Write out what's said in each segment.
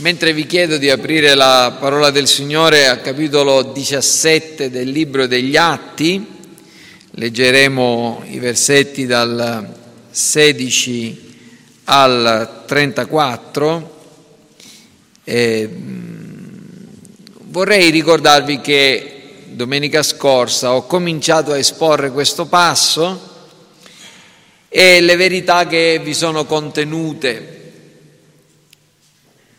Mentre vi chiedo di aprire la parola del Signore al capitolo 17 del libro degli Atti, leggeremo i versetti dal 16 al 34. Vorrei ricordarvi che domenica scorsa ho cominciato a esporre questo passo e le verità che vi sono contenute.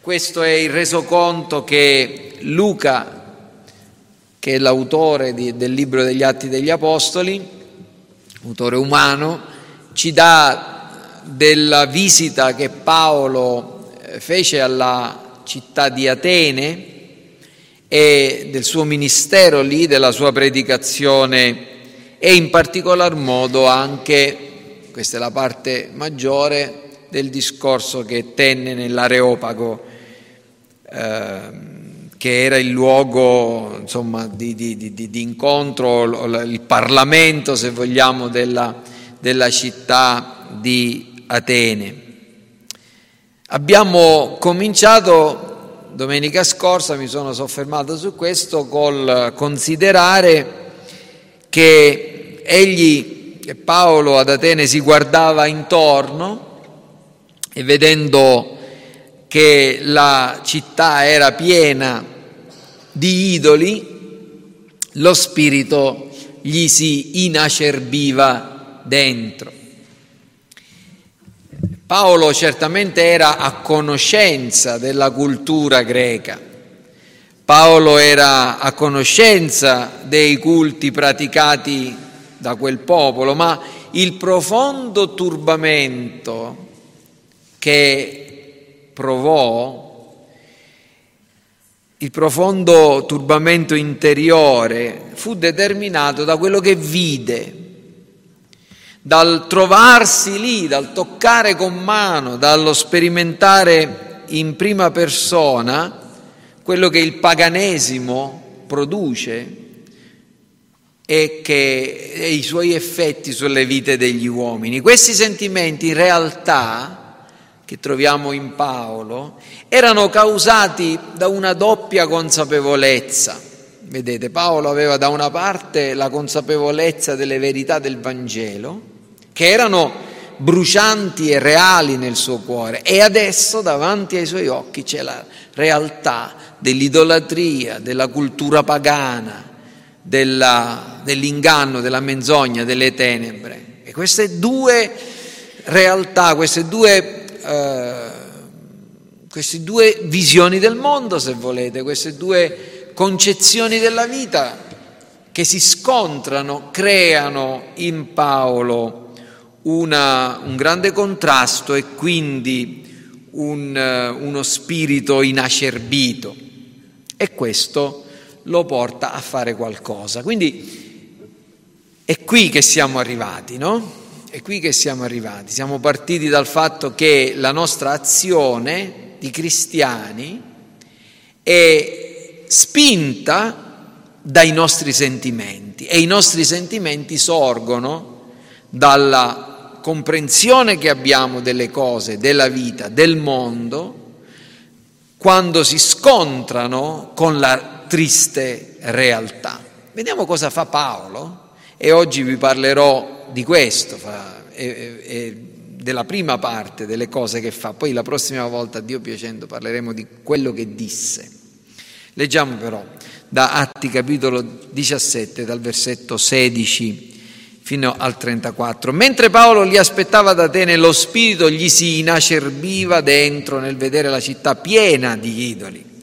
Questo è il resoconto che Luca, che è l'autore del libro degli Atti degli Apostoli, autore umano, ci dà della visita che Paolo fece alla città di Atene e del suo ministero lì, della sua predicazione e in particolar modo anche, questa è la parte maggiore, del discorso che tenne nell'Areopago, che era il luogo insomma di incontro, il Parlamento se vogliamo della città di Atene. Abbiamo cominciato domenica scorsa, mi sono soffermato su questo, col considerare che Paolo ad Atene si guardava intorno e vedendo che la città era piena di idoli, lo spirito gli si inacerbiva dentro. Paolo certamente era a conoscenza della cultura greca, Paolo era a conoscenza dei culti praticati da quel popolo, ma il profondo turbamento che provò, il profondo turbamento interiore fu determinato da quello che vide, dal trovarsi lì, dal toccare con mano, dallo sperimentare in prima persona quello che il paganesimo produce e i suoi effetti sulle vite degli uomini. Questi sentimenti in realtà che troviamo in Paolo erano causati da una doppia consapevolezza. Vedete, Paolo aveva da una parte la consapevolezza delle verità del Vangelo, che erano brucianti e reali nel suo cuore, e adesso davanti ai suoi occhi c'è la realtà dell'idolatria, della cultura pagana, dell'inganno, della menzogna, delle tenebre. E queste due realtà, queste due visioni del mondo, se volete, queste due concezioni della vita che si scontrano, creano in Paolo un grande contrasto e quindi uno spirito inacerbito, e questo lo porta a fare qualcosa. Quindi è qui che siamo arrivati, no? È qui che siamo arrivati, siamo partiti dal fatto che la nostra azione di cristiani è spinta dai nostri sentimenti e i nostri sentimenti sorgono dalla comprensione che abbiamo delle cose, della vita, del mondo, quando si scontrano con la triste realtà. Vediamo cosa fa Paolo e oggi vi parlerò di questo, della prima parte delle cose che fa. Poi la prossima volta, Dio piacendo, parleremo di quello che disse. Leggiamo però da Atti capitolo 17 dal versetto 16 fino al 34. Mentre Paolo li aspettava ad Atene, lo spirito gli si inacerbiva dentro nel vedere la città piena di idoli.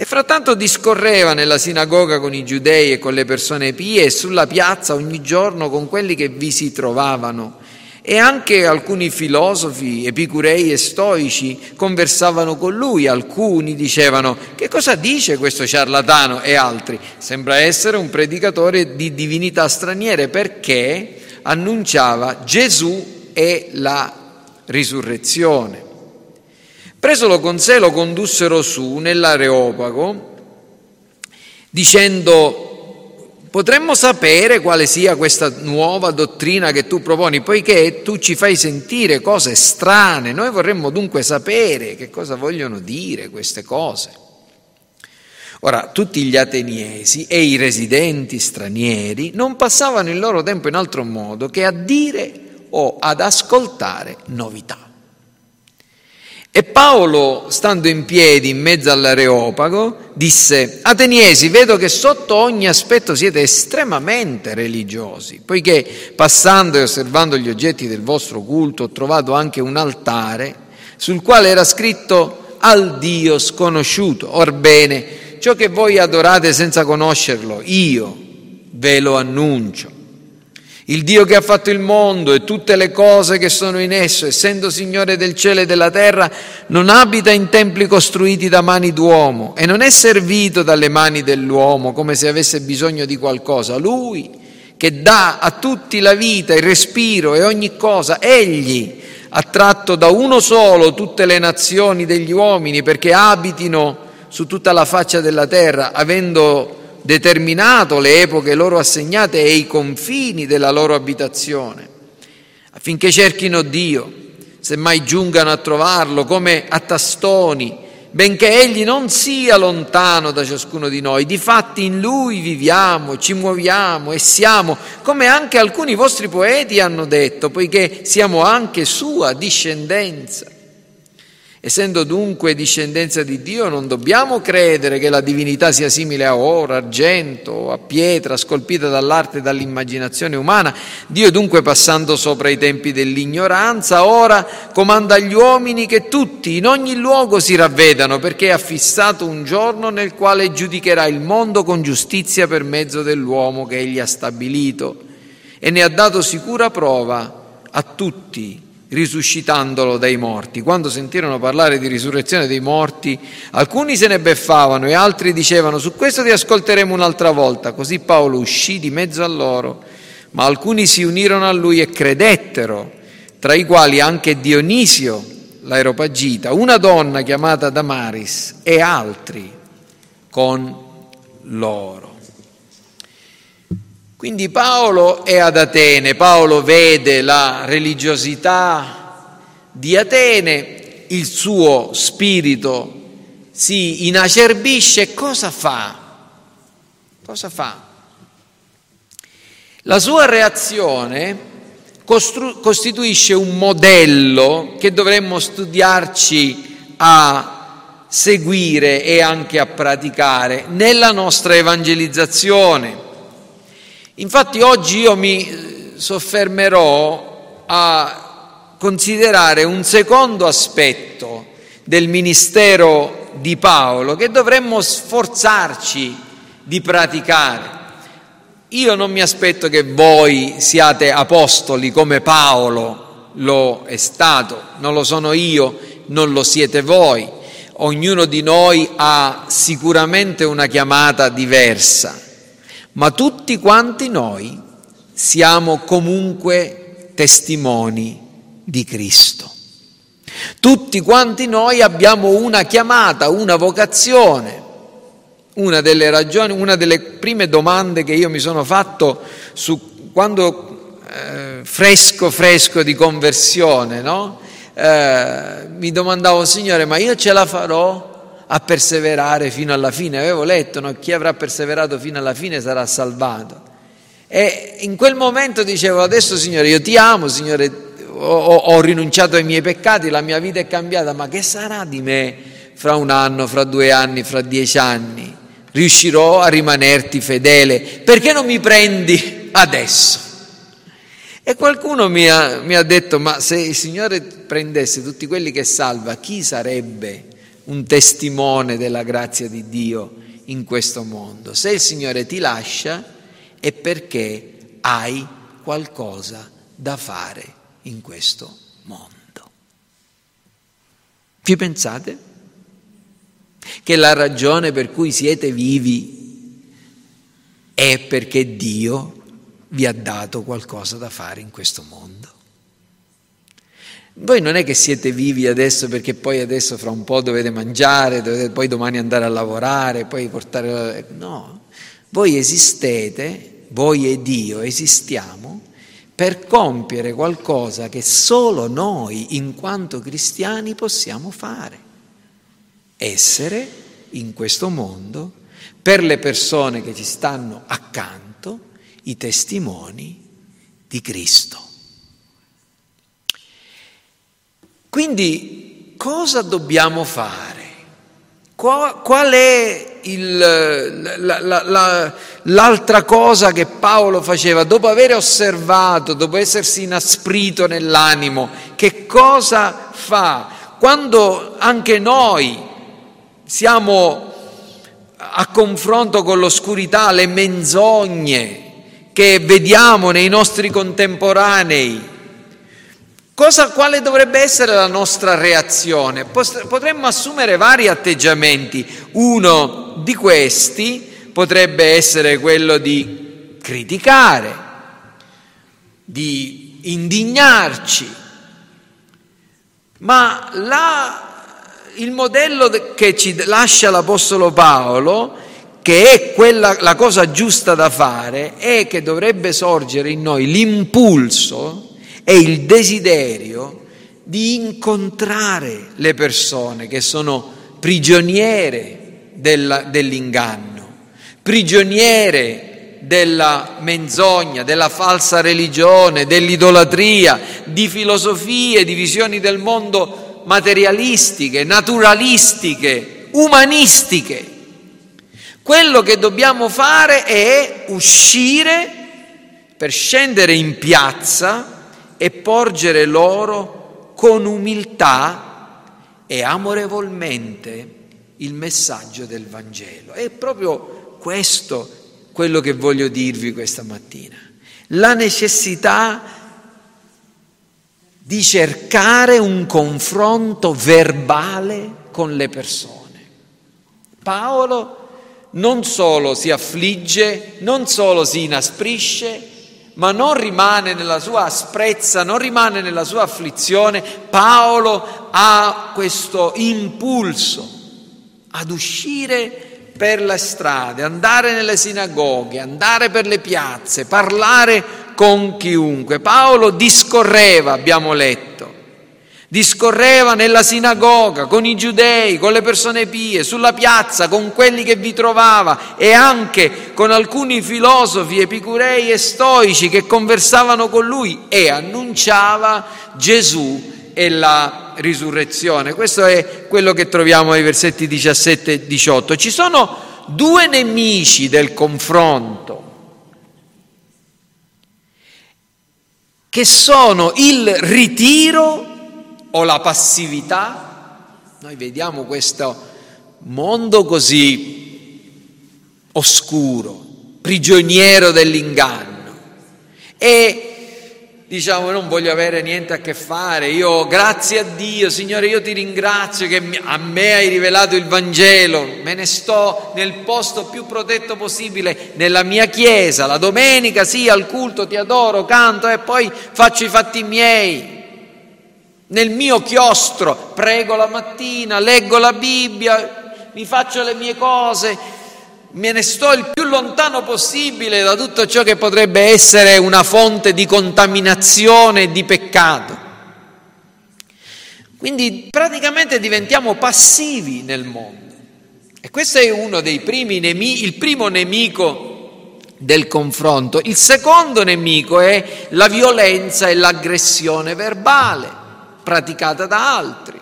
E frattanto discorreva nella sinagoga con i giudei e con le persone pie e sulla piazza ogni giorno con quelli che vi si trovavano. E anche alcuni filosofi, epicurei e stoici conversavano con lui. Alcuni dicevano: che cosa dice questo ciarlatano? E altri: sembra essere un predicatore di divinità straniere, perché annunciava Gesù e la risurrezione. Presolo con sé lo condussero su nell'Areopago, dicendo: potremmo sapere quale sia questa nuova dottrina che tu proponi, poiché tu ci fai sentire cose strane. Noi vorremmo dunque sapere che cosa vogliono dire queste cose. Ora, tutti gli ateniesi e i residenti stranieri non passavano il loro tempo in altro modo che a dire o ad ascoltare novità. E Paolo, stando in piedi in mezzo all'Areopago, disse: Ateniesi, vedo che sotto ogni aspetto siete estremamente religiosi, poiché passando e osservando gli oggetti del vostro culto ho trovato anche un altare sul quale era scritto al Dio sconosciuto. Orbene, ciò che voi adorate senza conoscerlo, io ve lo annuncio. Il Dio che ha fatto il mondo e tutte le cose che sono in esso, essendo Signore del cielo e della terra, non abita in templi costruiti da mani d'uomo e non è servito dalle mani dell'uomo come se avesse bisogno di qualcosa. Lui che dà a tutti la vita, il respiro e ogni cosa, egli ha tratto da uno solo tutte le nazioni degli uomini perché abitino su tutta la faccia della terra, avendo determinato le epoche loro assegnate e i confini della loro abitazione, affinché cerchino Dio, se mai giungano a trovarlo, come a tastoni, benché egli non sia lontano da ciascuno di noi. Difatti in lui viviamo, ci muoviamo e siamo, come anche alcuni vostri poeti hanno detto, poiché siamo anche sua discendenza. Essendo dunque discendenza di Dio, non dobbiamo credere che la divinità sia simile a oro, argento o a pietra scolpita dall'arte e dall'immaginazione umana. Dio dunque, passando sopra i tempi dell'ignoranza, ora comanda agli uomini che tutti in ogni luogo si ravvedano, perché ha fissato un giorno nel quale giudicherà il mondo con giustizia per mezzo dell'uomo che egli ha stabilito, e ne ha dato sicura prova a tutti, risuscitandolo dai morti. Quando sentirono parlare di risurrezione dei morti, alcuni se ne beffavano e altri dicevano: su questo ti ascolteremo un'altra volta. Così Paolo uscì di mezzo a loro, ma alcuni si unirono a lui e credettero, tra i quali anche Dionisio l'Areopagita, una donna chiamata Damaris e altri con loro. Quindi Paolo è ad Atene, Paolo vede la religiosità di Atene, il suo spirito si inacerbisce. Cosa fa? Cosa fa? La sua reazione costituisce un modello che dovremmo studiarci a seguire e anche a praticare nella nostra evangelizzazione. Infatti oggi io mi soffermerò a considerare un secondo aspetto del ministero di Paolo che dovremmo sforzarci di praticare. Io non mi aspetto che voi siate apostoli come Paolo lo è stato, non lo sono io, non lo siete voi. Ognuno di noi ha sicuramente una chiamata diversa. Ma tutti quanti noi siamo comunque testimoni di Cristo. Tutti quanti noi abbiamo una chiamata, una vocazione. Una delle ragioni, una delle prime domande che io mi sono fatto su quando fresco di conversione, no? Mi domandavo: Signore, ma io ce la farò a perseverare fino alla fine? Avevo letto, no? Chi avrà perseverato fino alla fine sarà salvato. E in quel momento dicevo: adesso Signore, io ti amo, Signore, ho rinunciato ai miei peccati, la mia vita è cambiata, ma che sarà di me fra un anno, fra 2 anni, fra 10 anni? Riuscirò a rimanerti fedele? Perché non mi prendi adesso? E qualcuno mi ha detto: ma se il Signore prendesse tutti quelli che salva, chi sarebbe un testimone della grazia di Dio in questo mondo? Se il Signore ti lascia è perché hai qualcosa da fare in questo mondo. Ci pensate? Che la ragione per cui siete vivi è perché Dio vi ha dato qualcosa da fare in questo mondo? Voi non è che siete vivi adesso perché poi adesso fra un po' dovete mangiare, dovete poi domani andare a lavorare, poi portare... No, Voi esistete, voi e Dio esistiamo per compiere qualcosa che solo noi, in quanto cristiani, possiamo fare. Essere in questo mondo, per le persone che ci stanno accanto, i testimoni di Cristo. Quindi cosa dobbiamo fare? Qual è l'altra cosa che Paolo faceva? Dopo aver osservato, dopo essersi inasprito nell'animo, che cosa fa? Quando anche noi siamo a confronto con l'oscurità, le menzogne che vediamo nei nostri contemporanei, quale dovrebbe essere la nostra reazione? Potremmo assumere vari atteggiamenti. Uno di questi potrebbe essere quello di criticare, di indignarci, ma il modello che ci lascia l'Apostolo Paolo, che è la cosa giusta da fare, è che dovrebbe sorgere in noi l'impulso e il desiderio di incontrare le persone che sono prigioniere dell'inganno, prigioniere della menzogna, della falsa religione, dell'idolatria, di filosofie, di visioni del mondo materialistiche, naturalistiche, umanistiche. Quello che dobbiamo fare è uscire per scendere in piazza e porgere loro con umiltà e amorevolmente il messaggio del Vangelo. È proprio questo quello che voglio dirvi questa mattina. La necessità di cercare un confronto verbale con le persone. Paolo non solo si affligge, non solo si inasprisce, ma non rimane nella sua asprezza, non rimane nella sua afflizione. Paolo ha questo impulso ad uscire per le strade, andare nelle sinagoghe, andare per le piazze, parlare con chiunque. Paolo discorreva, abbiamo letto, discorreva nella sinagoga, con i giudei, con le persone pie, sulla piazza, con quelli che vi trovava e anche con alcuni filosofi epicurei e stoici che conversavano con lui e annunciava Gesù e la risurrezione. Questo è quello che troviamo nei versetti 17 e 18. Ci sono due nemici del confronto, che sono il ritiro o la passività. Noi vediamo questo mondo così oscuro, prigioniero dell'inganno, e diciamo non voglio avere niente a che fare, io grazie a Dio, Signore, io ti ringrazio che a me hai rivelato il Vangelo, me ne sto nel posto più protetto possibile, nella mia chiesa, la domenica sì, al culto ti adoro, canto e poi faccio i fatti miei. Nel mio chiostro prego la mattina, leggo la Bibbia, mi faccio le mie cose, me ne sto il più lontano possibile da tutto ciò che potrebbe essere una fonte di contaminazione e di peccato. Quindi praticamente diventiamo passivi nel mondo. E questo è uno dei primi nemici, il primo nemico del confronto. Il secondo nemico è la violenza e l'aggressione verbale praticata da altri.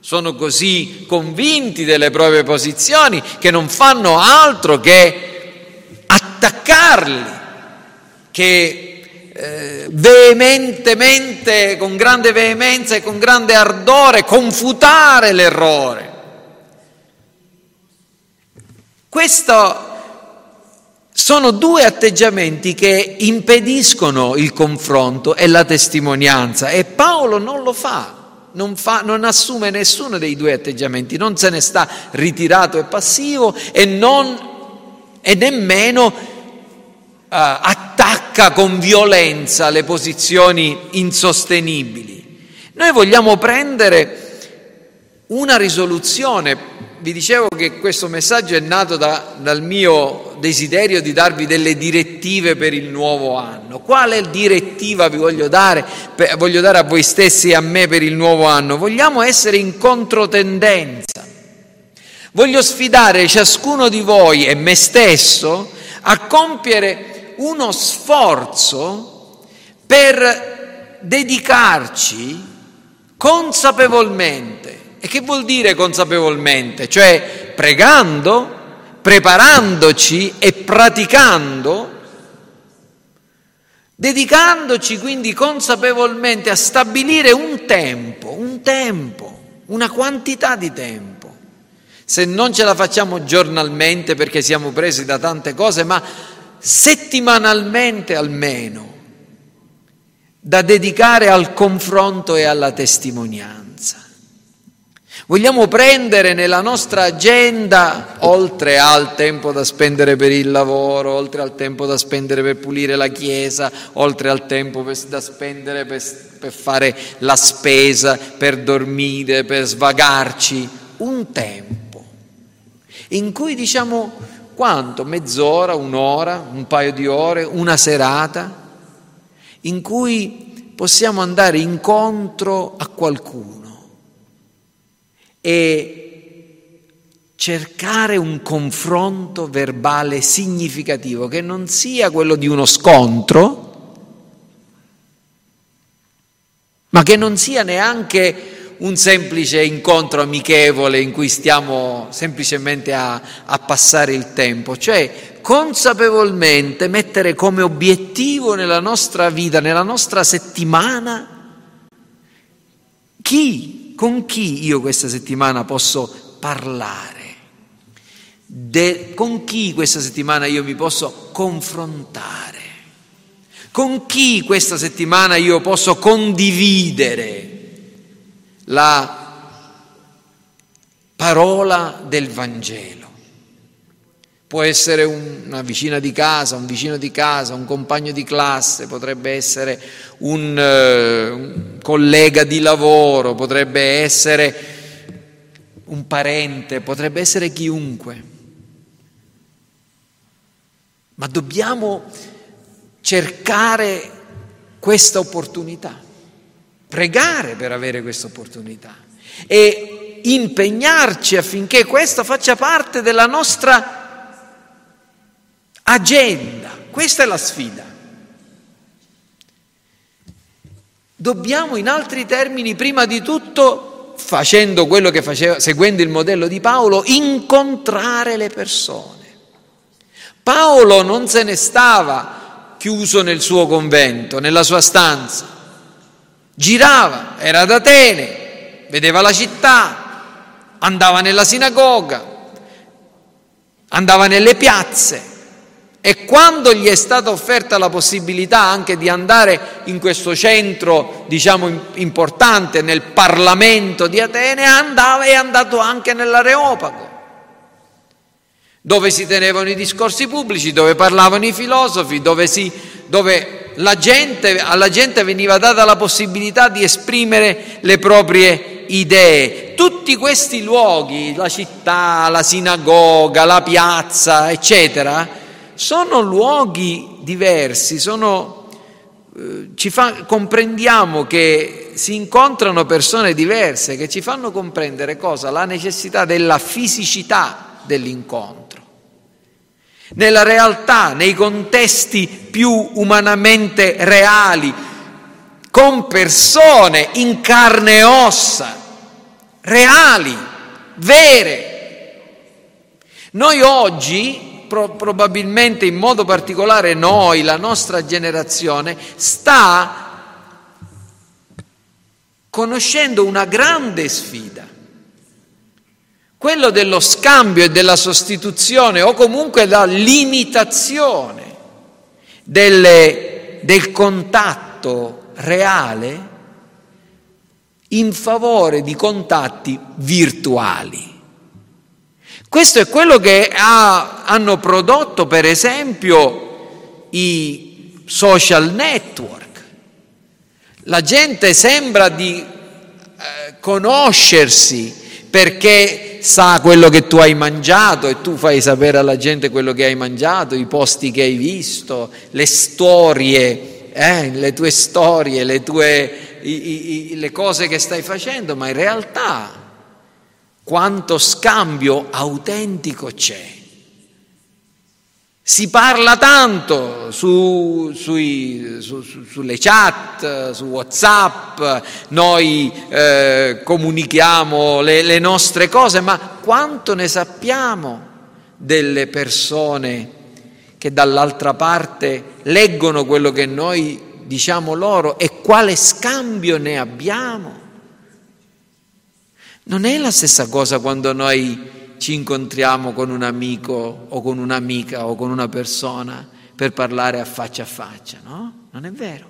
Sono così convinti delle proprie posizioni che non fanno altro che attaccarli, che veementemente, con grande veemenza e con grande ardore, confutare l'errore. Questo sono due atteggiamenti che impediscono il confronto e la testimonianza, e Paolo non lo fa, non assume nessuno dei due atteggiamenti, non se ne sta ritirato e passivo e nemmeno attacca con violenza le posizioni insostenibili. Noi vogliamo prendere una risoluzione vi dicevo che questo messaggio è nato dal mio desiderio di darvi delle direttive per il nuovo anno. Quale direttiva vi voglio dare a voi stessi e a me per il nuovo anno? Vogliamo essere in controtendenza. Voglio sfidare ciascuno di voi e me stesso a compiere uno sforzo per dedicarci consapevolmente. E che vuol dire consapevolmente? Cioè pregando, preparandoci e praticando, dedicandoci quindi consapevolmente a stabilire un tempo, una quantità di tempo. Se non ce la facciamo giornalmente perché siamo presi da tante cose, ma settimanalmente almeno, da dedicare al confronto e alla testimonianza. Vogliamo prendere nella nostra agenda, oltre al tempo da spendere per il lavoro, oltre al tempo da spendere per pulire la chiesa, oltre al tempo da spendere per fare la spesa, per dormire, per svagarci, un tempo in cui diciamo quanto? Mezz'ora, un'ora, un paio di ore, una serata, in cui possiamo andare incontro a qualcuno e cercare un confronto verbale significativo che non sia quello di uno scontro, ma che non sia neanche un semplice incontro amichevole in cui stiamo semplicemente a passare il tempo, cioè consapevolmente mettere come obiettivo nella nostra vita, nella nostra settimana, con chi io questa settimana posso parlare, con chi questa settimana io mi posso confrontare, con chi questa settimana io posso condividere la parola del Vangelo. Può essere una vicina di casa, un vicino di casa, un compagno di classe, potrebbe essere un collega di lavoro, potrebbe essere un parente, potrebbe essere chiunque. Ma dobbiamo cercare questa opportunità, pregare per avere questa opportunità e impegnarci affinché questa faccia parte della nostra agenda. Questa è la sfida. Dobbiamo, in altri termini, prima di tutto, facendo quello che faceva, seguendo il modello di Paolo, incontrare le persone. Paolo non se ne stava chiuso nel suo convento, nella sua stanza. Girava, era ad Atene, vedeva la città, andava nella sinagoga, andava nelle piazze, e quando gli è stata offerta la possibilità anche di andare in questo centro, diciamo, importante, nel Parlamento di Atene, andava, è andato anche nell'Areopago, dove si tenevano i discorsi pubblici, dove parlavano i filosofi, alla gente veniva data la possibilità di esprimere le proprie idee. Tutti questi luoghi, la città, la sinagoga, la piazza, eccetera, sono luoghi diversi, comprendiamo che si incontrano persone diverse che ci fanno comprendere cosa? La necessità della fisicità dell'incontro. Nella realtà, nei contesti più umanamente reali, con persone in carne e ossa, reali, vere. Noi oggi, probabilmente in modo particolare noi, la nostra generazione, sta conoscendo una grande sfida. Quello dello scambio e della sostituzione, o comunque la limitazione del contatto reale in favore di contatti virtuali. Questo è quello che hanno prodotto, per esempio, i social network. La gente sembra di conoscersi perché sa quello che tu hai mangiato e tu fai sapere alla gente quello che hai mangiato, i posti che hai visto, le storie, le tue storie, le tue le cose che stai facendo, ma in realtà quanto scambio autentico c'è. Si parla tanto sulle chat, su WhatsApp, noi comunichiamo le nostre cose, ma quanto ne sappiamo delle persone che dall'altra parte leggono quello che noi diciamo loro e quale scambio ne abbiamo? Non è la stessa cosa quando noi ci incontriamo con un amico o con un'amica o con una persona per parlare a faccia, no? Non è vero.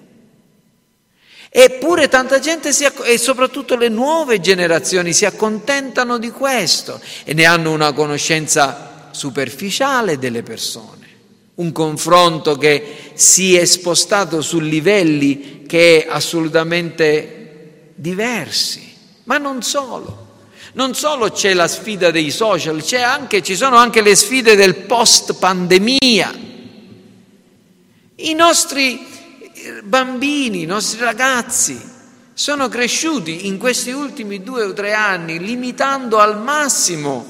Eppure tanta gente e soprattutto le nuove generazioni si accontentano di questo e ne hanno una conoscenza superficiale delle persone, un confronto che si è spostato su livelli che è assolutamente diversi. Ma non solo c'è la sfida dei social, ci sono anche le sfide del post pandemia. I nostri bambini, i nostri ragazzi sono cresciuti in questi ultimi 2 o 3 anni limitando al massimo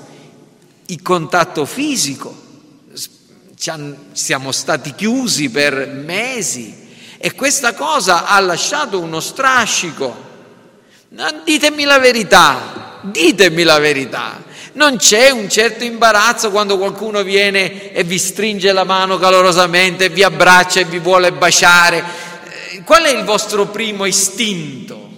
il contatto fisico, siamo stati chiusi per mesi e questa cosa ha lasciato uno strascico. Ditemi la verità, non c'è un certo imbarazzo quando qualcuno viene e vi stringe la mano calorosamente, vi abbraccia e vi vuole baciare? Qual è il vostro primo istinto?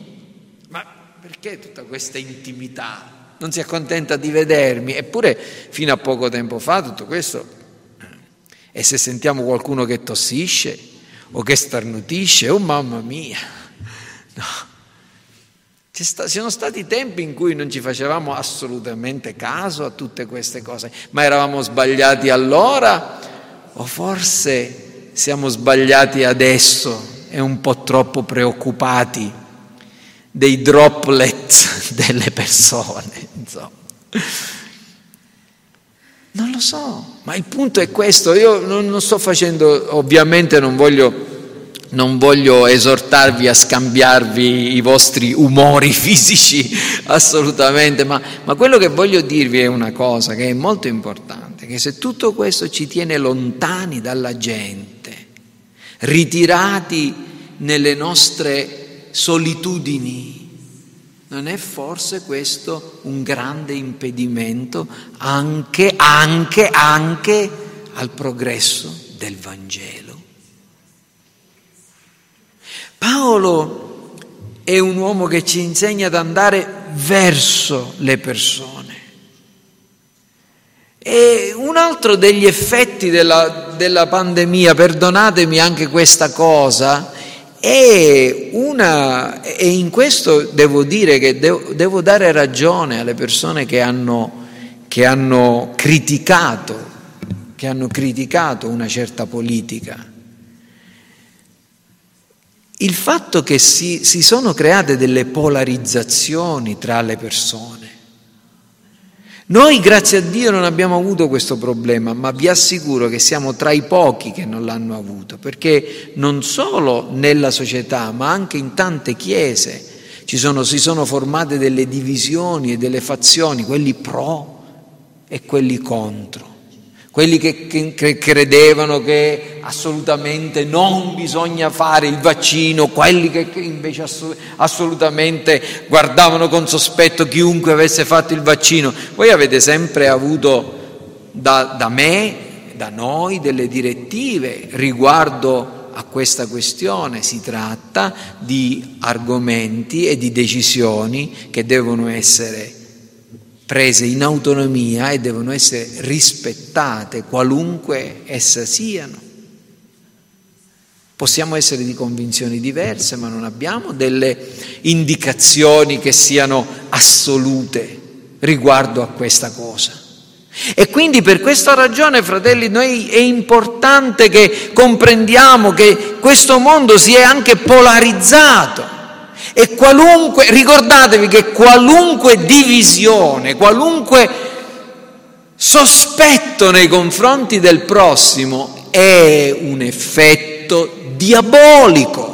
Ma perché tutta questa intimità? Non si accontenta di vedermi? Eppure fino a poco tempo fa tutto questo. E se sentiamo qualcuno che tossisce o che starnutisce, oh mamma mia, no. Ci sono stati tempi in cui non ci facevamo assolutamente caso a tutte queste cose, ma eravamo sbagliati allora o forse siamo sbagliati adesso e un po' troppo preoccupati dei droplet delle persone, insomma. Non lo so, ma il punto è questo. Io non sto facendo, ovviamente non voglio esortarvi a scambiarvi i vostri umori fisici, assolutamente, ma quello che voglio dirvi è una cosa che è molto importante, che se tutto questo ci tiene lontani dalla gente, ritirati nelle nostre solitudini, non è forse questo un grande impedimento anche al progresso del Vangelo? Paolo è un uomo che ci insegna ad andare verso le persone. E un altro degli effetti della pandemia, perdonatemi anche questa cosa, e in questo devo dire che devo dare ragione alle persone che hanno criticato una certa politica. Il fatto che si sono create delle polarizzazioni tra le persone. Noi, grazie a Dio, non abbiamo avuto questo problema, ma vi assicuro che siamo tra i pochi che non l'hanno avuto, perché non solo nella società, ma anche in tante chiese si sono formate delle divisioni e delle fazioni, quelli pro e quelli contro. Quelli che credevano che assolutamente non bisogna fare il vaccino, quelli che invece assolutamente guardavano con sospetto chiunque avesse fatto il vaccino. Voi avete sempre avuto da noi, delle direttive riguardo a questa questione. Si tratta di argomenti e di decisioni che devono essere prese in autonomia e devono essere rispettate qualunque essa siano. Possiamo essere di convinzioni diverse, ma non abbiamo delle indicazioni che siano assolute riguardo a questa cosa. E quindi per questa ragione, fratelli, noi è importante che comprendiamo che questo mondo si è anche polarizzato. E ricordatevi che qualunque divisione, qualunque sospetto nei confronti del prossimo è un effetto diabolico.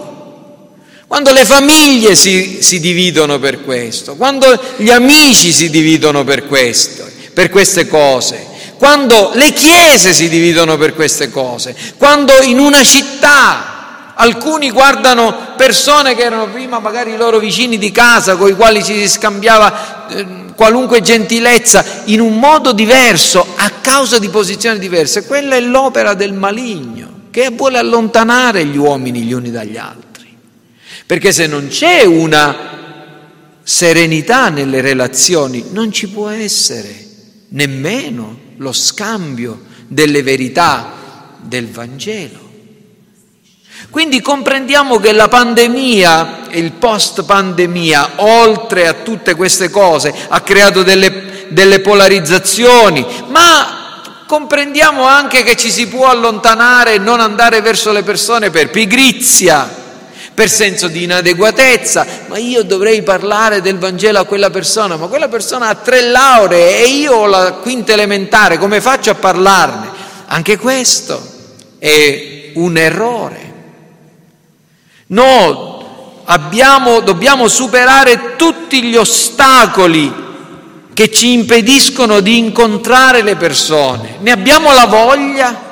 Quando le famiglie si dividono per questo, quando gli amici si dividono per questo, per queste cose, quando le chiese si dividono per queste cose, quando in una città alcuni guardano persone che erano prima magari i loro vicini di casa, con i quali si scambiava qualunque gentilezza in un modo diverso a causa di posizioni diverse. Quella è l'opera del maligno, che vuole allontanare gli uomini gli uni dagli altri, perché se non c'è una serenità nelle relazioni non ci può essere nemmeno lo scambio delle verità del Vangelo. Quindi comprendiamo che la pandemia e il post pandemia, oltre a tutte queste cose, ha creato delle polarizzazioni, ma comprendiamo anche che ci si può allontanare e non andare verso le persone per pigrizia, per senso di inadeguatezza. Ma io dovrei parlare del Vangelo a quella persona, ma quella persona ha 3 lauree e io ho la quinta elementare, come faccio a parlarne? Anche questo è un errore. No, dobbiamo superare tutti gli ostacoli che ci impediscono di incontrare le persone. Ne abbiamo la voglia?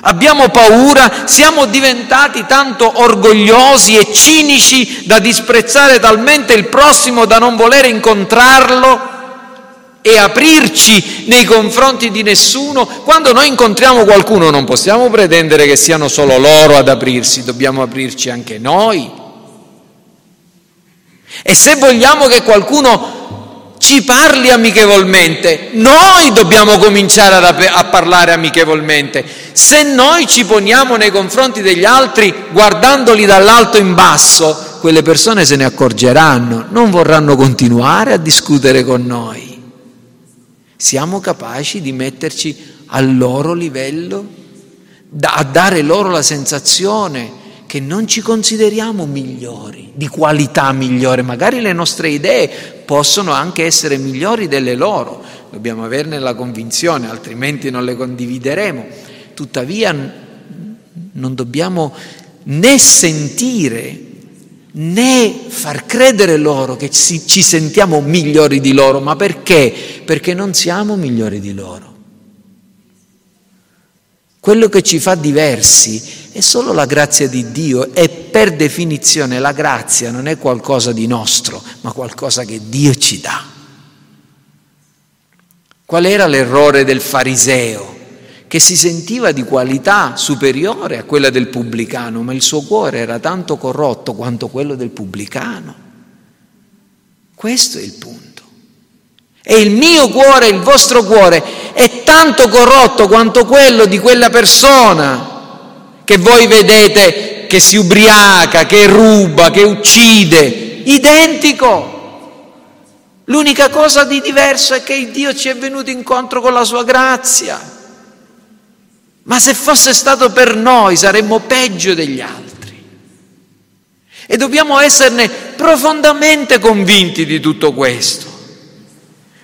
Abbiamo paura? Siamo diventati tanto orgogliosi e cinici da disprezzare talmente il prossimo da non volere incontrarlo e aprirci nei confronti di nessuno? Quando noi incontriamo qualcuno non possiamo pretendere che siano solo loro ad aprirsi, dobbiamo aprirci anche noi. E se vogliamo che qualcuno ci parli amichevolmente, noi dobbiamo cominciare a parlare amichevolmente. Se noi ci poniamo nei confronti degli altri guardandoli dall'alto in basso, quelle persone se ne accorgeranno, non vorranno continuare a discutere con noi. Siamo capaci di metterci al loro livello, a dare loro la sensazione che non ci consideriamo migliori, di qualità migliore. Magari le nostre idee possono anche essere migliori delle loro, dobbiamo averne la convinzione, altrimenti non le condivideremo. Tuttavia non dobbiamo né sentire né far credere loro che ci sentiamo migliori di loro. Ma perché? Perché non siamo migliori di loro. Quello che ci fa diversi è solo la grazia di Dio, e per definizione la grazia non è qualcosa di nostro, ma qualcosa che Dio ci dà. Qual era l'errore del fariseo? Che si sentiva di qualità superiore a quella del pubblicano, ma il suo cuore era tanto corrotto quanto quello del pubblicano. Questo è il punto. E il mio cuore, il vostro cuore, è tanto corrotto quanto quello di quella persona che voi vedete che si ubriaca, che ruba, che uccide, identico. L'unica cosa di diverso è che Dio ci è venuto incontro con la sua grazia. Ma se fosse stato per noi saremmo peggio degli altri, e dobbiamo esserne profondamente convinti di tutto questo.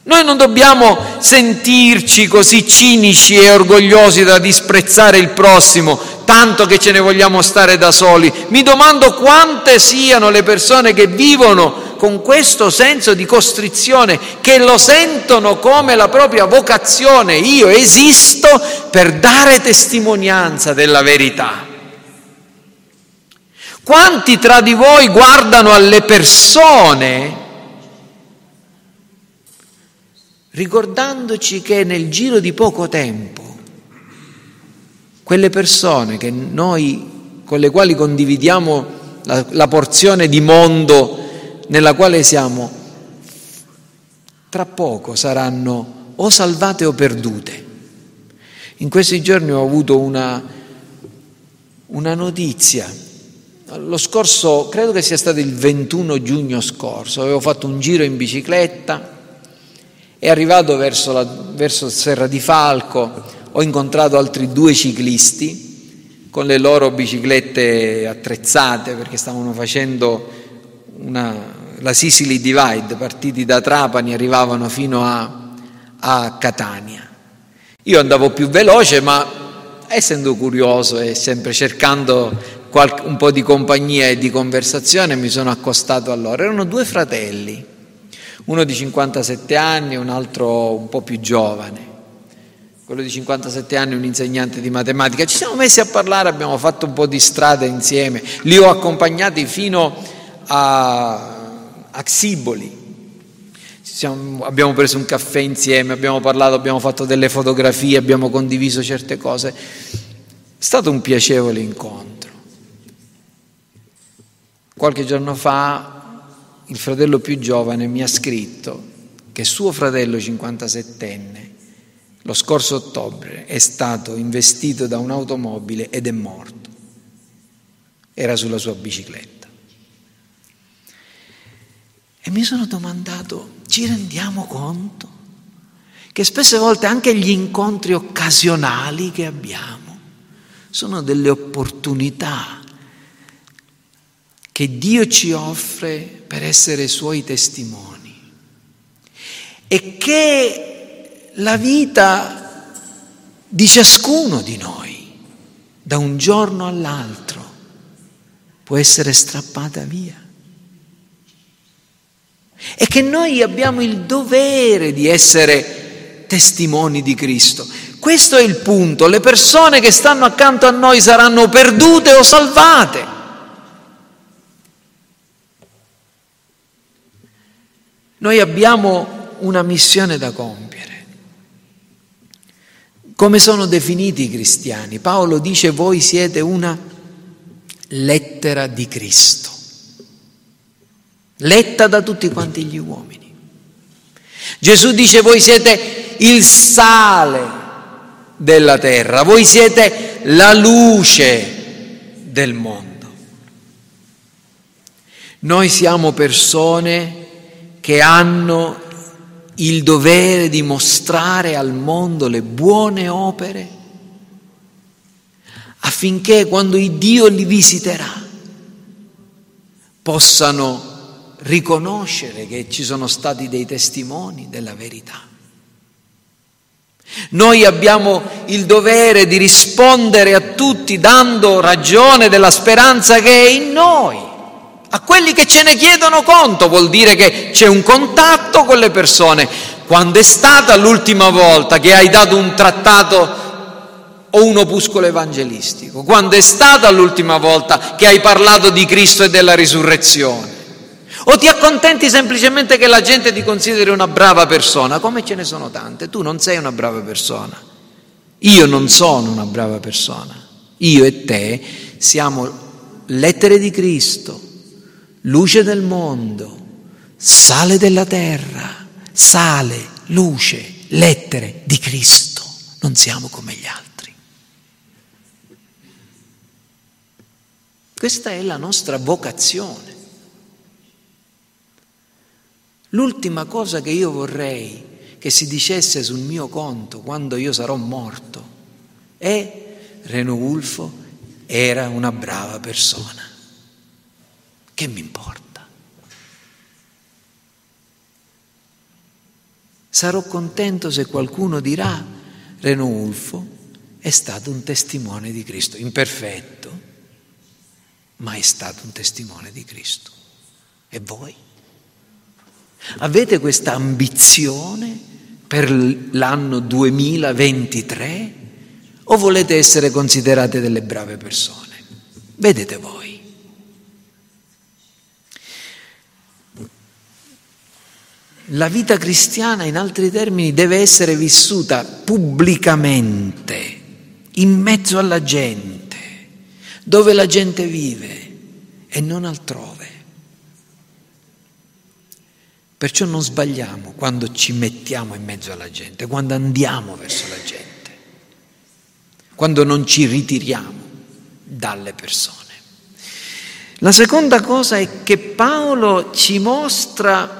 Noi non dobbiamo sentirci così cinici e orgogliosi da disprezzare il prossimo, tanto che ce ne vogliamo stare da soli. Mi domando quante siano le persone che vivono con questo senso di costrizione, che lo sentono come la propria vocazione. Io esisto per dare testimonianza della verità. Quanti tra di voi guardano alle persone ricordandoci che nel giro di poco tempo quelle persone che noi, con le quali condividiamo la porzione di mondo nella quale siamo, tra poco saranno o salvate o perdute. In questi giorni ho avuto una notizia. Lo scorso, credo che sia stato il 21 giugno scorso, avevo fatto un giro in bicicletta, è arrivato verso Serra di Falco, ho incontrato altri 2 ciclisti con le loro biciclette attrezzate, perché stavano facendo la Sicily Divide, partiti da Trapani arrivavano fino a Catania. Io andavo più veloce, ma essendo curioso e sempre cercando un po' di compagnia e di conversazione, mi sono accostato a loro. Erano due fratelli, uno di 57 anni e un altro un po' più giovane. Quello di 57 anni è un insegnante di matematica. Ci siamo messi a parlare, abbiamo fatto un po' di strada insieme. Li ho accompagnati fino a Xiboli. Abbiamo preso un caffè insieme, abbiamo parlato, abbiamo fatto delle fotografie, abbiamo condiviso certe cose. È stato un piacevole incontro. Qualche giorno fa il fratello più giovane mi ha scritto che suo fratello 57enne lo scorso ottobre è stato investito da un'automobile ed è morto. Era sulla sua bicicletta. E mi sono domandato, ci rendiamo conto che spesse volte anche gli incontri occasionali che abbiamo sono delle opportunità che Dio ci offre per essere Suoi testimoni, e che la vita di ciascuno di noi, da un giorno all'altro, può essere strappata via. E che noi abbiamo il dovere di essere testimoni di Cristo. Questo è il punto. Le persone che stanno accanto a noi saranno perdute o salvate. Noi abbiamo una missione da compiere. Come sono definiti i cristiani? Paolo dice: voi siete una lettera di Cristo, letta da tutti quanti gli uomini. Gesù dice: voi siete il sale della terra, voi siete la luce del mondo. Noi siamo persone che hanno il dovere di mostrare al mondo le buone opere, affinché quando il Dio li visiterà possano riconoscere che ci sono stati dei testimoni della verità. Noi abbiamo il dovere di rispondere a tutti dando ragione della speranza che è in noi. A quelli che ce ne chiedono conto, vuol dire che c'è un contatto con le persone. Quando è stata l'ultima volta che hai dato un trattato o un opuscolo evangelistico? Quando è stata l'ultima volta che hai parlato di Cristo e della risurrezione? O ti accontenti semplicemente che la gente ti consideri una brava persona, come ce ne sono tante? Tu non sei una brava persona, io non sono una brava persona, io e te siamo lettere di Cristo, luce del mondo, sale della terra, sale, luce, lettere di Cristo, non siamo come gli altri. Questa è la nostra vocazione. L'ultima cosa che io vorrei che si dicesse sul mio conto quando io sarò morto è: Reno Ulfo era una brava persona. Che mi importa? Sarò contento se qualcuno dirà: Reno Ulfo è stato un testimone di Cristo, imperfetto, ma è stato un testimone di Cristo. E voi? Avete questa ambizione per l'anno 2023 o volete essere considerate delle brave persone? Vedete voi. La vita cristiana, in altri termini, deve essere vissuta pubblicamente, in mezzo alla gente, dove la gente vive e non altrove. Perciò non sbagliamo quando ci mettiamo in mezzo alla gente, quando andiamo verso la gente, quando non ci ritiriamo dalle persone. La seconda cosa è che Paolo ci mostra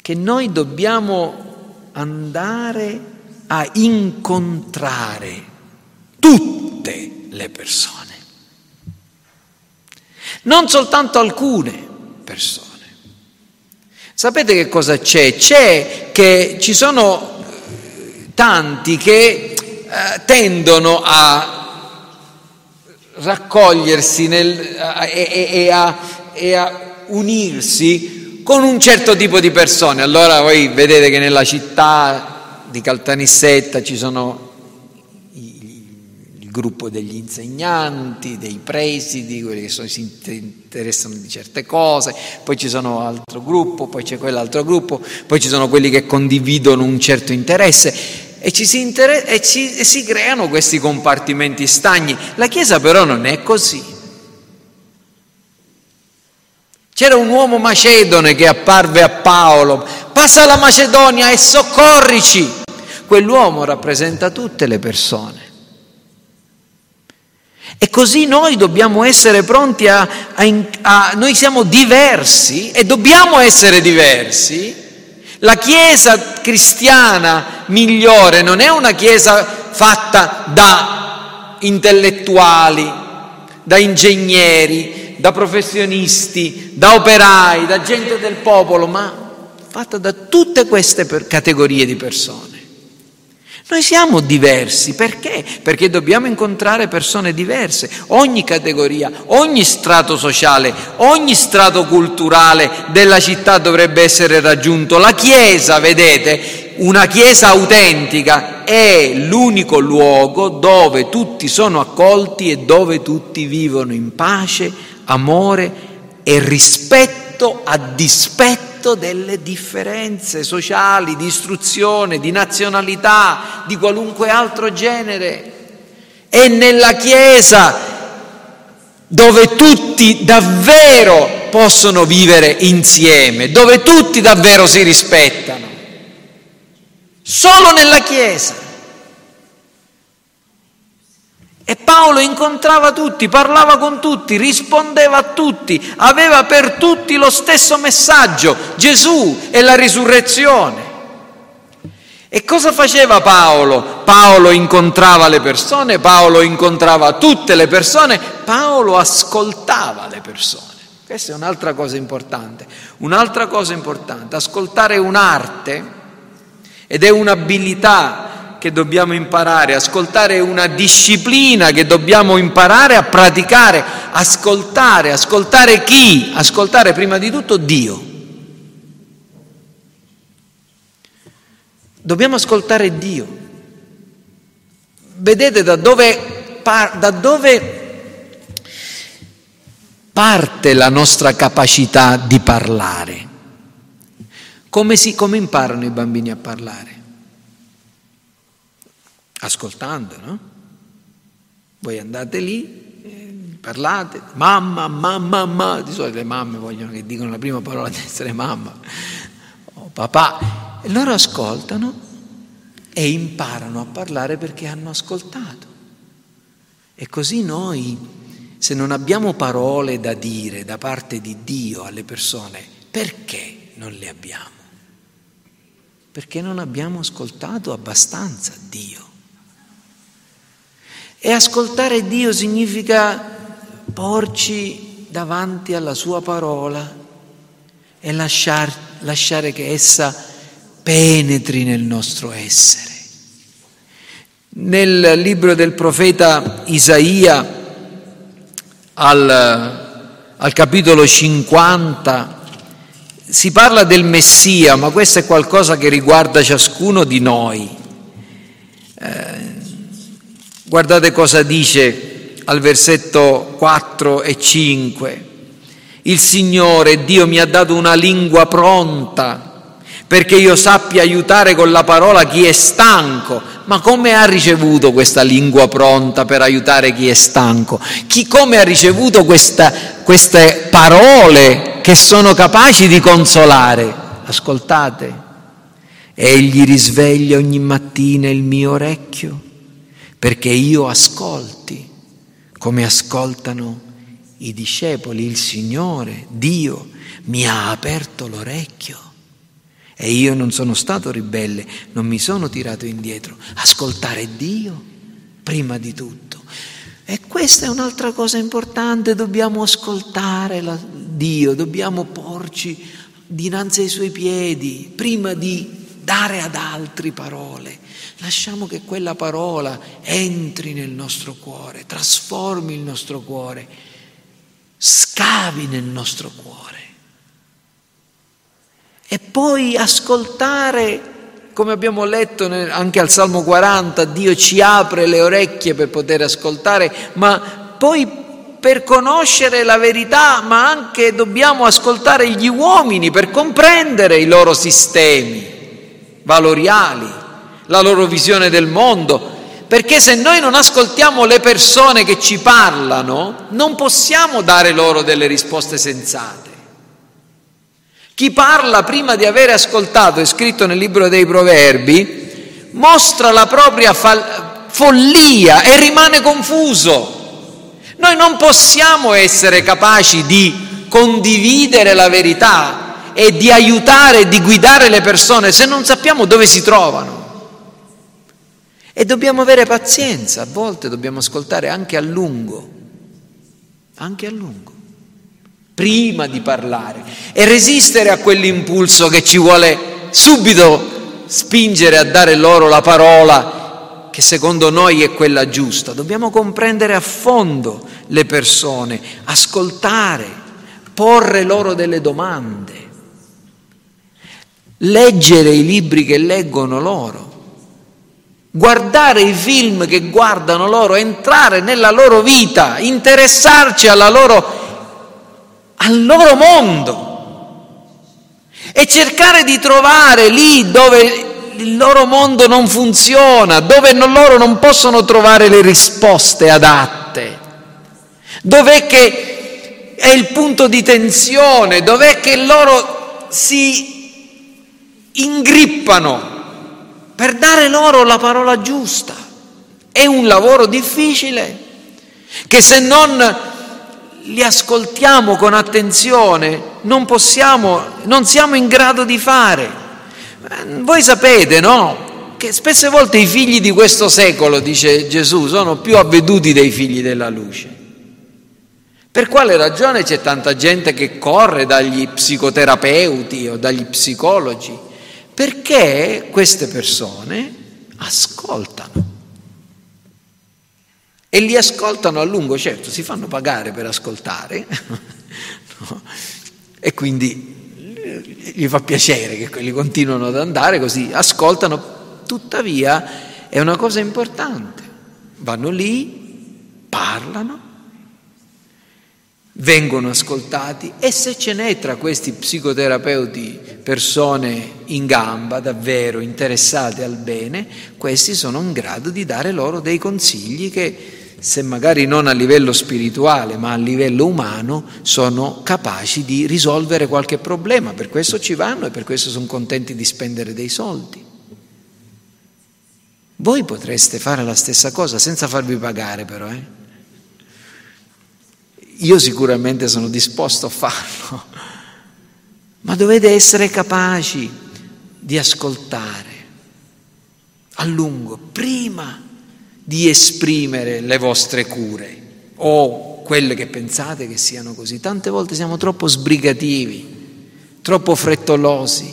che noi dobbiamo andare a incontrare tutte le persone. non soltanto alcune persone. Sapete che cosa c'è? C'è che ci sono tanti che tendono a raccogliersi e a unirsi con un certo tipo di persone. Allora voi vedete che nella città di Caltanissetta ci sono il gruppo degli insegnanti, dei presidi, quelli che si interessano di certe cose, poi ci sono altro gruppo, poi c'è quell'altro gruppo, poi ci sono quelli che condividono un certo interesse. E si creano questi compartimenti stagni. La Chiesa però non è così. C'era un uomo macedone che apparve a Paolo: passa la Macedonia e soccorrici. Quell'uomo rappresenta tutte le persone. E così noi dobbiamo essere pronti noi siamo diversi e dobbiamo essere diversi. La Chiesa cristiana migliore non è una Chiesa fatta da intellettuali, da ingegneri, da professionisti, da operai, da gente del popolo, ma fatta da tutte queste categorie di persone. Noi siamo diversi, perché? Perché dobbiamo incontrare persone diverse, ogni categoria, ogni strato sociale, ogni strato culturale della città dovrebbe essere raggiunto. La Chiesa, vedete, una Chiesa autentica è l'unico luogo dove tutti sono accolti e dove tutti vivono in pace, amore e rispetto a dispetto delle differenze sociali, di istruzione, di nazionalità, di qualunque altro genere. È nella Chiesa dove tutti davvero possono vivere insieme, dove tutti davvero si rispettano. Solo nella Chiesa. E Paolo incontrava tutti, parlava con tutti, rispondeva a tutti, aveva per tutti lo stesso messaggio: Gesù e la risurrezione. E cosa faceva Paolo? Paolo incontrava le persone, Paolo incontrava tutte le persone, Paolo ascoltava le persone. Questa è un'altra cosa importante. Un'altra cosa importante, ascoltare è un'arte ed è un'abilità che dobbiamo imparare, ascoltare è una disciplina che dobbiamo imparare a praticare. Ascoltare chi? Ascoltare prima di tutto Dio. Dobbiamo ascoltare Dio. Vedete da dove parte la nostra capacità di parlare. Come imparano i bambini a parlare? Ascoltando, no? Voi andate lì, parlate, mamma, di solito le mamme vogliono che dicono la prima parola di essere mamma o papà, e loro ascoltano e imparano a parlare perché hanno ascoltato. E così noi, se non abbiamo parole da dire da parte di Dio alle persone, perché non le abbiamo? Perché non abbiamo ascoltato abbastanza Dio. E ascoltare Dio significa porci davanti alla sua parola e lasciare che essa penetri nel nostro essere. Nel libro del profeta Isaia, al capitolo 50, si parla del Messia, ma questo è qualcosa che riguarda ciascuno di noi. Guardate cosa dice al versetto 4 e 5. Il Signore, Dio, mi ha dato una lingua pronta perché io sappia aiutare con la parola chi è stanco. Ma come ha ricevuto questa lingua pronta per aiutare chi è stanco? Come ha ricevuto queste parole che sono capaci di consolare? Ascoltate. Egli risveglia ogni mattina il mio orecchio, perché io ascolti come ascoltano i discepoli. Il Signore, Dio, mi ha aperto l'orecchio e io non sono stato ribelle, non mi sono tirato indietro. Ascoltare Dio prima di tutto. E questa è un'altra cosa importante, dobbiamo ascoltare Dio, dobbiamo porci dinanzi ai Suoi piedi, prima di dare ad altri parole. Lasciamo che quella parola entri nel nostro cuore, trasformi il nostro cuore, scavi nel nostro cuore. E poi ascoltare, come abbiamo letto anche al Salmo 40, Dio ci apre le orecchie per poter ascoltare, ma poi per conoscere la verità, ma anche dobbiamo ascoltare gli uomini per comprendere i loro sistemi valoriali, la loro visione del mondo, perché se noi non ascoltiamo le persone che ci parlano, non possiamo dare loro delle risposte sensate. Chi parla prima di avere ascoltato, è scritto nel libro dei Proverbi, mostra la propria follia e rimane confuso. Noi non possiamo essere capaci di condividere la verità e di aiutare, di guidare le persone se non sappiamo dove si trovano. E dobbiamo avere pazienza, a volte dobbiamo ascoltare anche a lungo, prima di parlare, e resistere a quell'impulso che ci vuole subito spingere a dare loro la parola che secondo noi è quella giusta. Dobbiamo comprendere a fondo le persone, ascoltare, porre loro delle domande, leggere i libri che leggono loro, guardare i film che guardano loro, entrare nella loro vita, interessarci al loro mondo e cercare di trovare lì dove il loro mondo non funziona, dove loro non possono trovare le risposte adatte, dov'è che è il punto di tensione, dov'è che loro si ingrippano, per dare loro la parola giusta. È un lavoro difficile che se non li ascoltiamo con attenzione non siamo in grado di fare. Voi sapete, no? Che spesse volte i figli di questo secolo, dice Gesù, sono più avveduti dei figli della luce. Per quale ragione c'è tanta gente che corre dagli psicoterapeuti o dagli psicologi? Perché queste persone ascoltano e li ascoltano a lungo, certo si fanno pagare per ascoltare, no? E quindi gli fa piacere che quelli continuano ad andare così, ascoltano, tuttavia è una cosa importante, vanno lì, parlano, vengono ascoltati e se ce n'è tra questi psicoterapeuti persone in gamba, davvero interessate al bene, questi sono in grado di dare loro dei consigli che, se magari non a livello spirituale ma a livello umano, sono capaci di risolvere qualche problema. Per questo ci vanno e per questo sono contenti di spendere dei soldi. Voi potreste fare la stessa cosa senza farvi pagare, però Io sicuramente sono disposto a farlo, ma dovete essere capaci di ascoltare a lungo, prima di esprimere le vostre cure o quelle che pensate che siano così. Tante volte siamo troppo sbrigativi, troppo frettolosi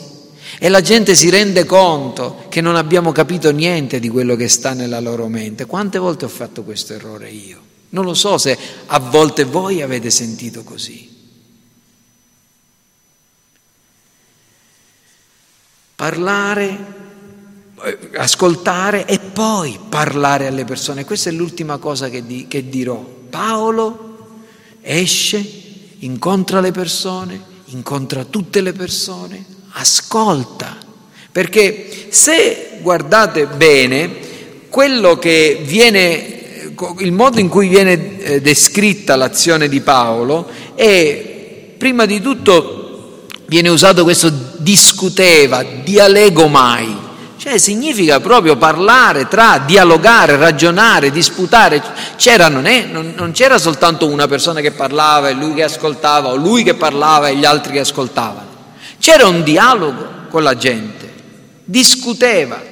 e la gente si rende conto che non abbiamo capito niente di quello che sta nella loro mente. Quante volte ho fatto questo errore io? Non lo so se a volte voi avete sentito così. Parlare, ascoltare e poi parlare alle persone. Questa è l'ultima cosa che dirò. Paolo esce, incontra le persone, incontra tutte le persone, ascolta. Perché se guardate bene, quello che viene... Il modo in cui viene descritta l'azione di Paolo è, prima di tutto, viene usato questo discuteva, dialegomai, cioè significa proprio parlare tra, dialogare, ragionare, disputare. Non c'era soltanto una persona che parlava e lui che ascoltava, o lui che parlava e gli altri che ascoltavano. C'era un dialogo con la gente, discuteva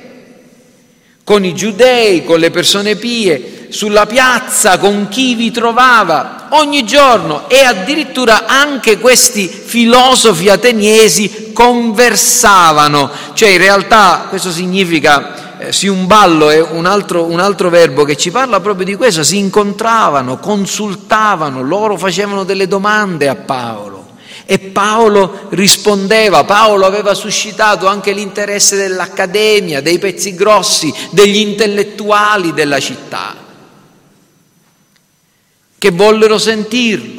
con i giudei, con le persone pie. sulla piazza con chi vi trovava ogni giorno, e addirittura anche questi filosofi ateniesi conversavano, cioè in realtà questo significa siumballo è un altro verbo che ci parla proprio di questo: si incontravano, consultavano, loro facevano delle domande a Paolo e Paolo rispondeva. Paolo aveva suscitato anche l'interesse dell'accademia, dei pezzi grossi, degli intellettuali della città, che vollero sentirlo.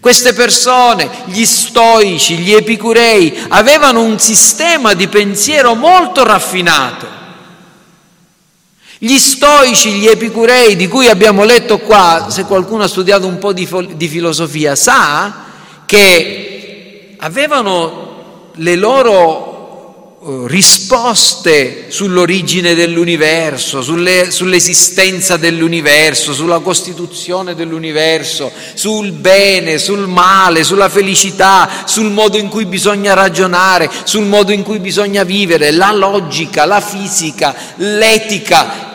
Queste persone, gli stoici, gli epicurei, avevano un sistema di pensiero molto raffinato. Gli stoici, gli epicurei, di cui abbiamo letto qua, se qualcuno ha studiato un po' di filosofia sa che avevano le loro risposte sull'origine dell'universo, sull'esistenza dell'universo, sulla costituzione dell'universo, sul bene, sul male, sulla felicità, sul modo in cui bisogna ragionare, sul modo in cui bisogna vivere, la logica, la fisica, l'etica.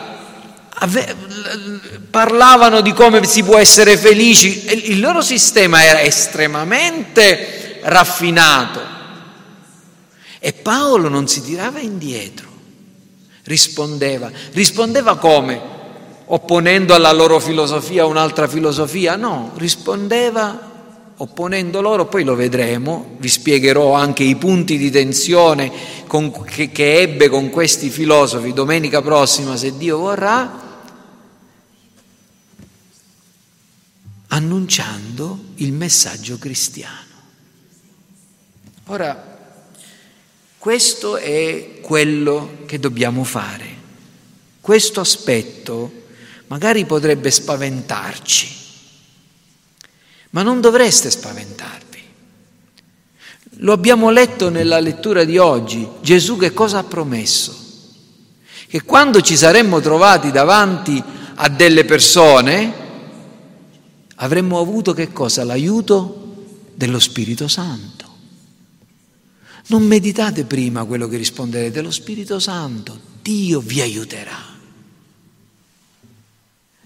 Parlavano di come si può essere felici. Il loro sistema era estremamente raffinato e Paolo non si tirava indietro, rispondeva come? Opponendo alla loro filosofia un'altra filosofia? No, rispondeva opponendo loro. Poi lo vedremo, vi spiegherò anche i punti di tensione che ebbe con questi filosofi domenica prossima, se Dio vorrà, annunciando il messaggio cristiano. Ora, questo è quello che dobbiamo fare. Questo aspetto magari potrebbe spaventarci, ma non dovreste spaventarvi. Lo abbiamo letto nella lettura di oggi. Gesù che cosa ha promesso? Che quando ci saremmo trovati davanti a delle persone avremmo avuto che cosa? L'aiuto dello Spirito Santo. Non meditate prima quello che risponderete, lo Spirito Santo, Dio vi aiuterà.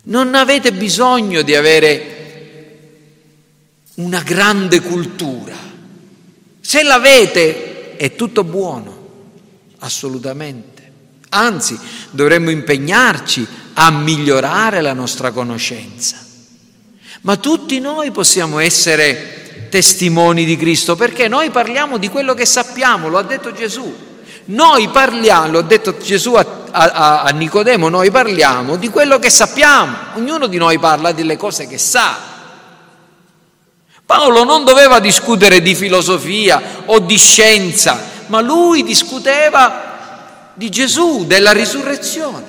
Non avete bisogno di avere una grande cultura. Se l'avete è tutto buono, assolutamente. Anzi, dovremmo impegnarci a migliorare la nostra conoscenza. Ma tutti noi possiamo essere testimoni di Cristo, perché noi parliamo di quello che sappiamo, lo ha detto Gesù. Noi parliamo, lo ha detto Gesù a Nicodemo, noi parliamo di quello che sappiamo. Ognuno di noi parla delle cose che sa. Paolo non doveva discutere di filosofia o di scienza, ma lui discuteva di Gesù, della risurrezione.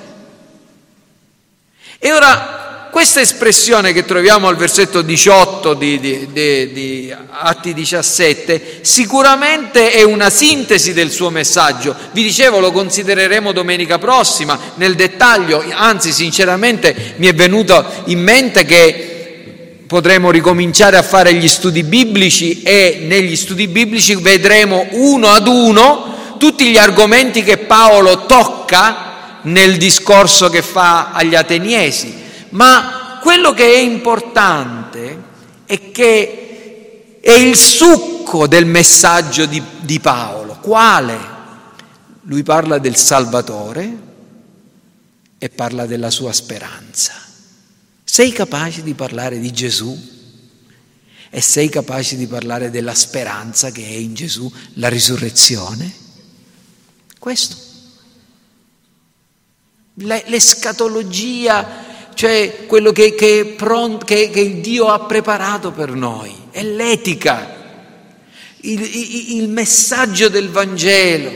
E ora, questa espressione che troviamo al versetto 18 di Atti 17 sicuramente è una sintesi del suo messaggio. Vi dicevo, lo considereremo domenica prossima nel dettaglio, anzi sinceramente mi è venuto in mente che potremo ricominciare a fare gli studi biblici e negli studi biblici vedremo uno ad uno tutti gli argomenti che Paolo tocca nel discorso che fa agli Ateniesi. Ma quello che è importante è che è il succo del messaggio di Paolo. Quale? Lui parla del Salvatore e parla della sua speranza. Sei capace di parlare di Gesù? E sei capace di parlare della speranza che è in Gesù, la risurrezione? Questo. L'escatologia, cioè quello che Dio ha preparato per noi, è l'etica, il messaggio del Vangelo,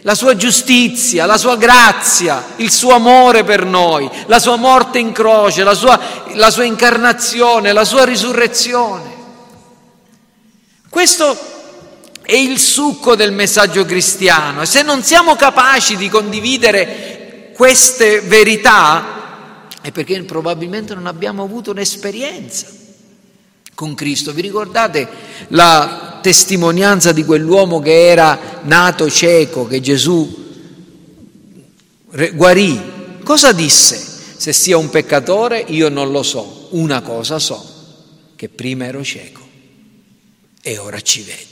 la sua giustizia, la sua grazia, il suo amore per noi, la sua morte in croce, la sua incarnazione, la sua risurrezione. Questo è il succo del messaggio cristiano. E se non siamo capaci di condividere queste verità, è perché probabilmente non abbiamo avuto un'esperienza con Cristo. Vi ricordate la testimonianza di quell'uomo che era nato cieco, che Gesù guarì? Cosa disse? Se sia un peccatore io non lo so, una cosa so, che prima ero cieco e ora ci vedo.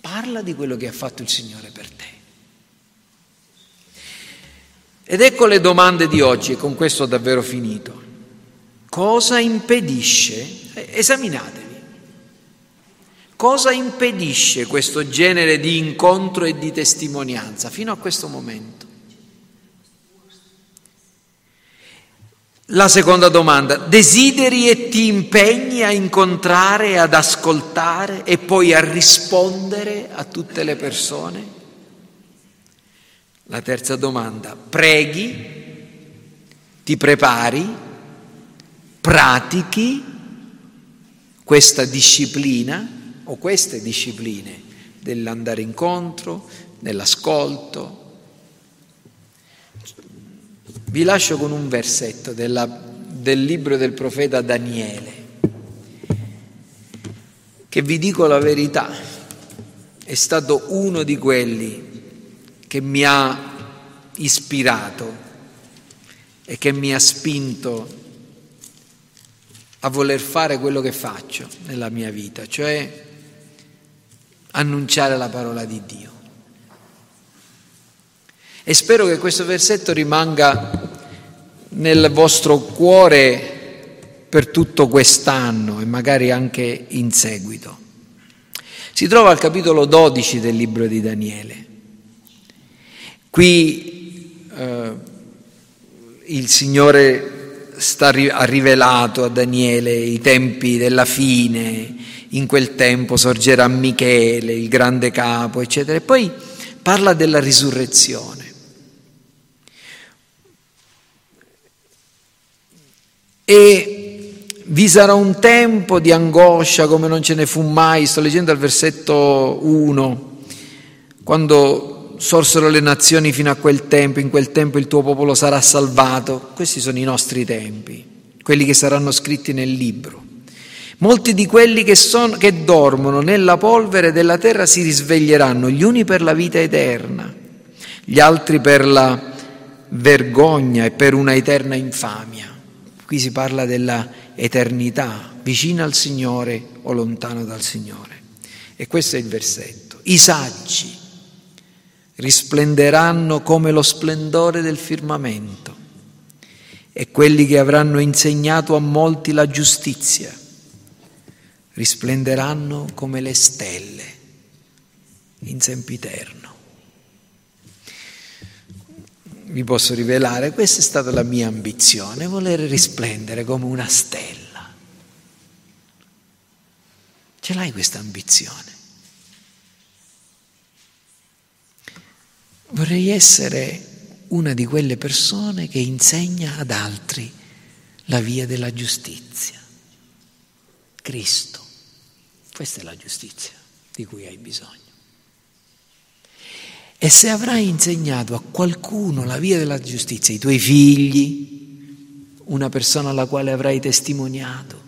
Parla di quello che ha fatto il Signore per te. Ed ecco le domande di oggi, e con questo ho davvero finito. Cosa impedisce? Esaminatevi. Cosa impedisce questo genere di incontro e di testimonianza fino a questo momento? La seconda domanda, desideri e ti impegni a incontrare, ad ascoltare e poi a rispondere a tutte le persone? La terza domanda, preghi, ti prepari, pratichi questa disciplina o queste discipline dell'andare incontro, dell'ascolto. Vi lascio con un versetto del libro del profeta Daniele, che vi dico la verità, è stato uno di quelli che mi ha ispirato e che mi ha spinto a voler fare quello che faccio nella mia vita, cioè annunciare la parola di Dio. E spero che questo versetto rimanga nel vostro cuore per tutto quest'anno e magari anche in seguito. Si trova al capitolo 12 del libro di Daniele. Qui il Signore ha rivelato a Daniele i tempi della fine, in quel tempo sorgerà Michele, il grande capo, eccetera. E poi parla della risurrezione. E vi sarà un tempo di angoscia come non ce ne fu mai, sto leggendo al versetto 1, quando sorsero le nazioni fino a quel tempo, in quel tempo il tuo popolo sarà salvato. Questi sono i nostri tempi, quelli che saranno scritti nel libro. Molti di quelli che dormono nella polvere della terra si risveglieranno, gli uni per la vita eterna, gli altri per la vergogna e per una eterna infamia. Qui si parla della eternità, vicino al Signore o lontano dal Signore. E questo è il versetto. I saggi risplenderanno come lo splendore del firmamento, e quelli che avranno insegnato a molti la giustizia risplenderanno come le stelle in sempiterno. Vi posso rivelare, questa è stata la mia ambizione, voler risplendere come una stella. Ce l'hai questa ambizione? Vorrei essere una di quelle persone che insegna ad altri la via della giustizia. Cristo, questa è la giustizia di cui hai bisogno. E se avrai insegnato a qualcuno la via della giustizia, i tuoi figli, una persona alla quale avrai testimoniato,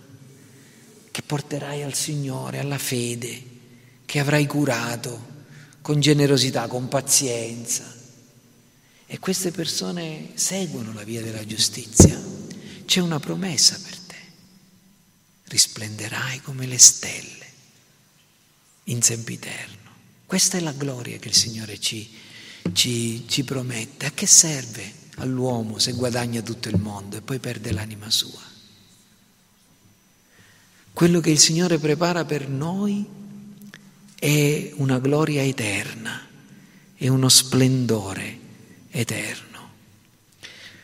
che porterai al Signore, alla fede, che avrai curato con generosità, con pazienza, e queste persone seguono la via della giustizia, c'è una promessa per te. Risplenderai come le stelle in sempiterno. Questa è la gloria che il Signore ci promette. A che serve all'uomo se guadagna tutto il mondo e poi perde l'anima sua? Quello che il Signore prepara per noi è una gloria eterna, è uno splendore eterno.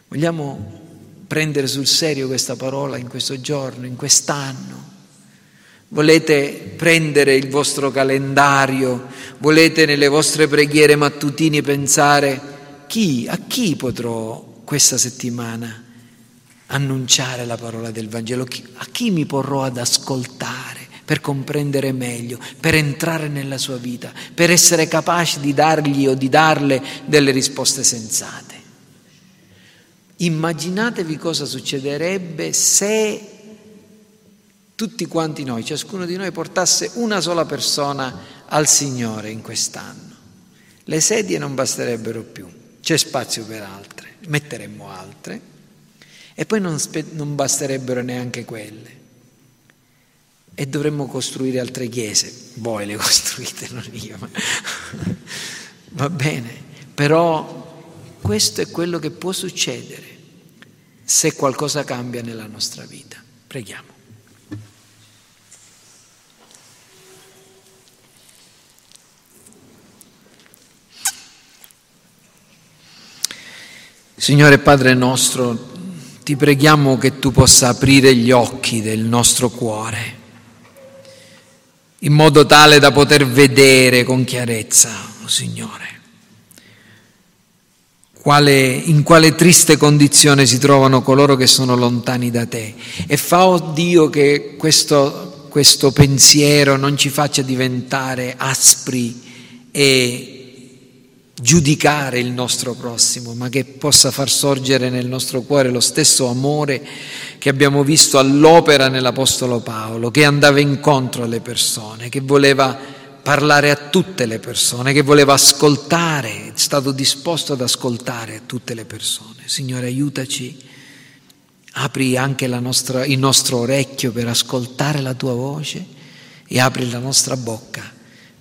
Vogliamo prendere sul serio questa parola in questo giorno, in quest'anno? Volete prendere il vostro calendario, volete nelle vostre preghiere mattutine pensare a chi potrò questa settimana annunciare la parola del Vangelo, a chi mi porrò ad ascoltare per comprendere meglio, per entrare nella sua vita, per essere capaci di dargli o di darle delle risposte sensate. Immaginatevi cosa succederebbe se tutti quanti noi, ciascuno di noi, portasse una sola persona al Signore in quest'anno. Le sedie non basterebbero più, c'è spazio per altre, metteremmo altre e poi non basterebbero neanche quelle. E dovremmo costruire altre chiese, voi le costruite, non io. Ma... va bene, però questo è quello che può succedere se qualcosa cambia nella nostra vita. Preghiamo. Signore Padre nostro, ti preghiamo che tu possa aprire gli occhi del nostro cuore, in modo tale da poter vedere con chiarezza, oh Signore, in quale triste condizione si trovano coloro che sono lontani da Te. E fa, oh Dio, che questo pensiero non ci faccia diventare aspri e giudicare il nostro prossimo, ma che possa far sorgere nel nostro cuore lo stesso amore che abbiamo visto all'opera nell'Apostolo Paolo, che andava incontro alle persone, che voleva parlare a tutte le persone, che voleva ascoltare, è stato disposto ad ascoltare tutte le persone. Signore, aiutaci, apri anche il nostro orecchio per ascoltare la Tua voce e apri la nostra bocca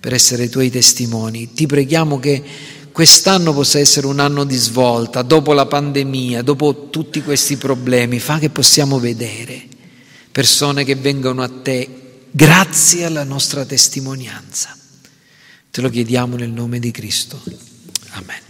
per essere i Tuoi testimoni. Ti preghiamo che quest'anno possa essere un anno di svolta, dopo la pandemia, dopo tutti questi problemi, fa che possiamo vedere persone che vengono a Te grazie alla nostra testimonianza. Te lo chiediamo nel nome di Cristo. Amen.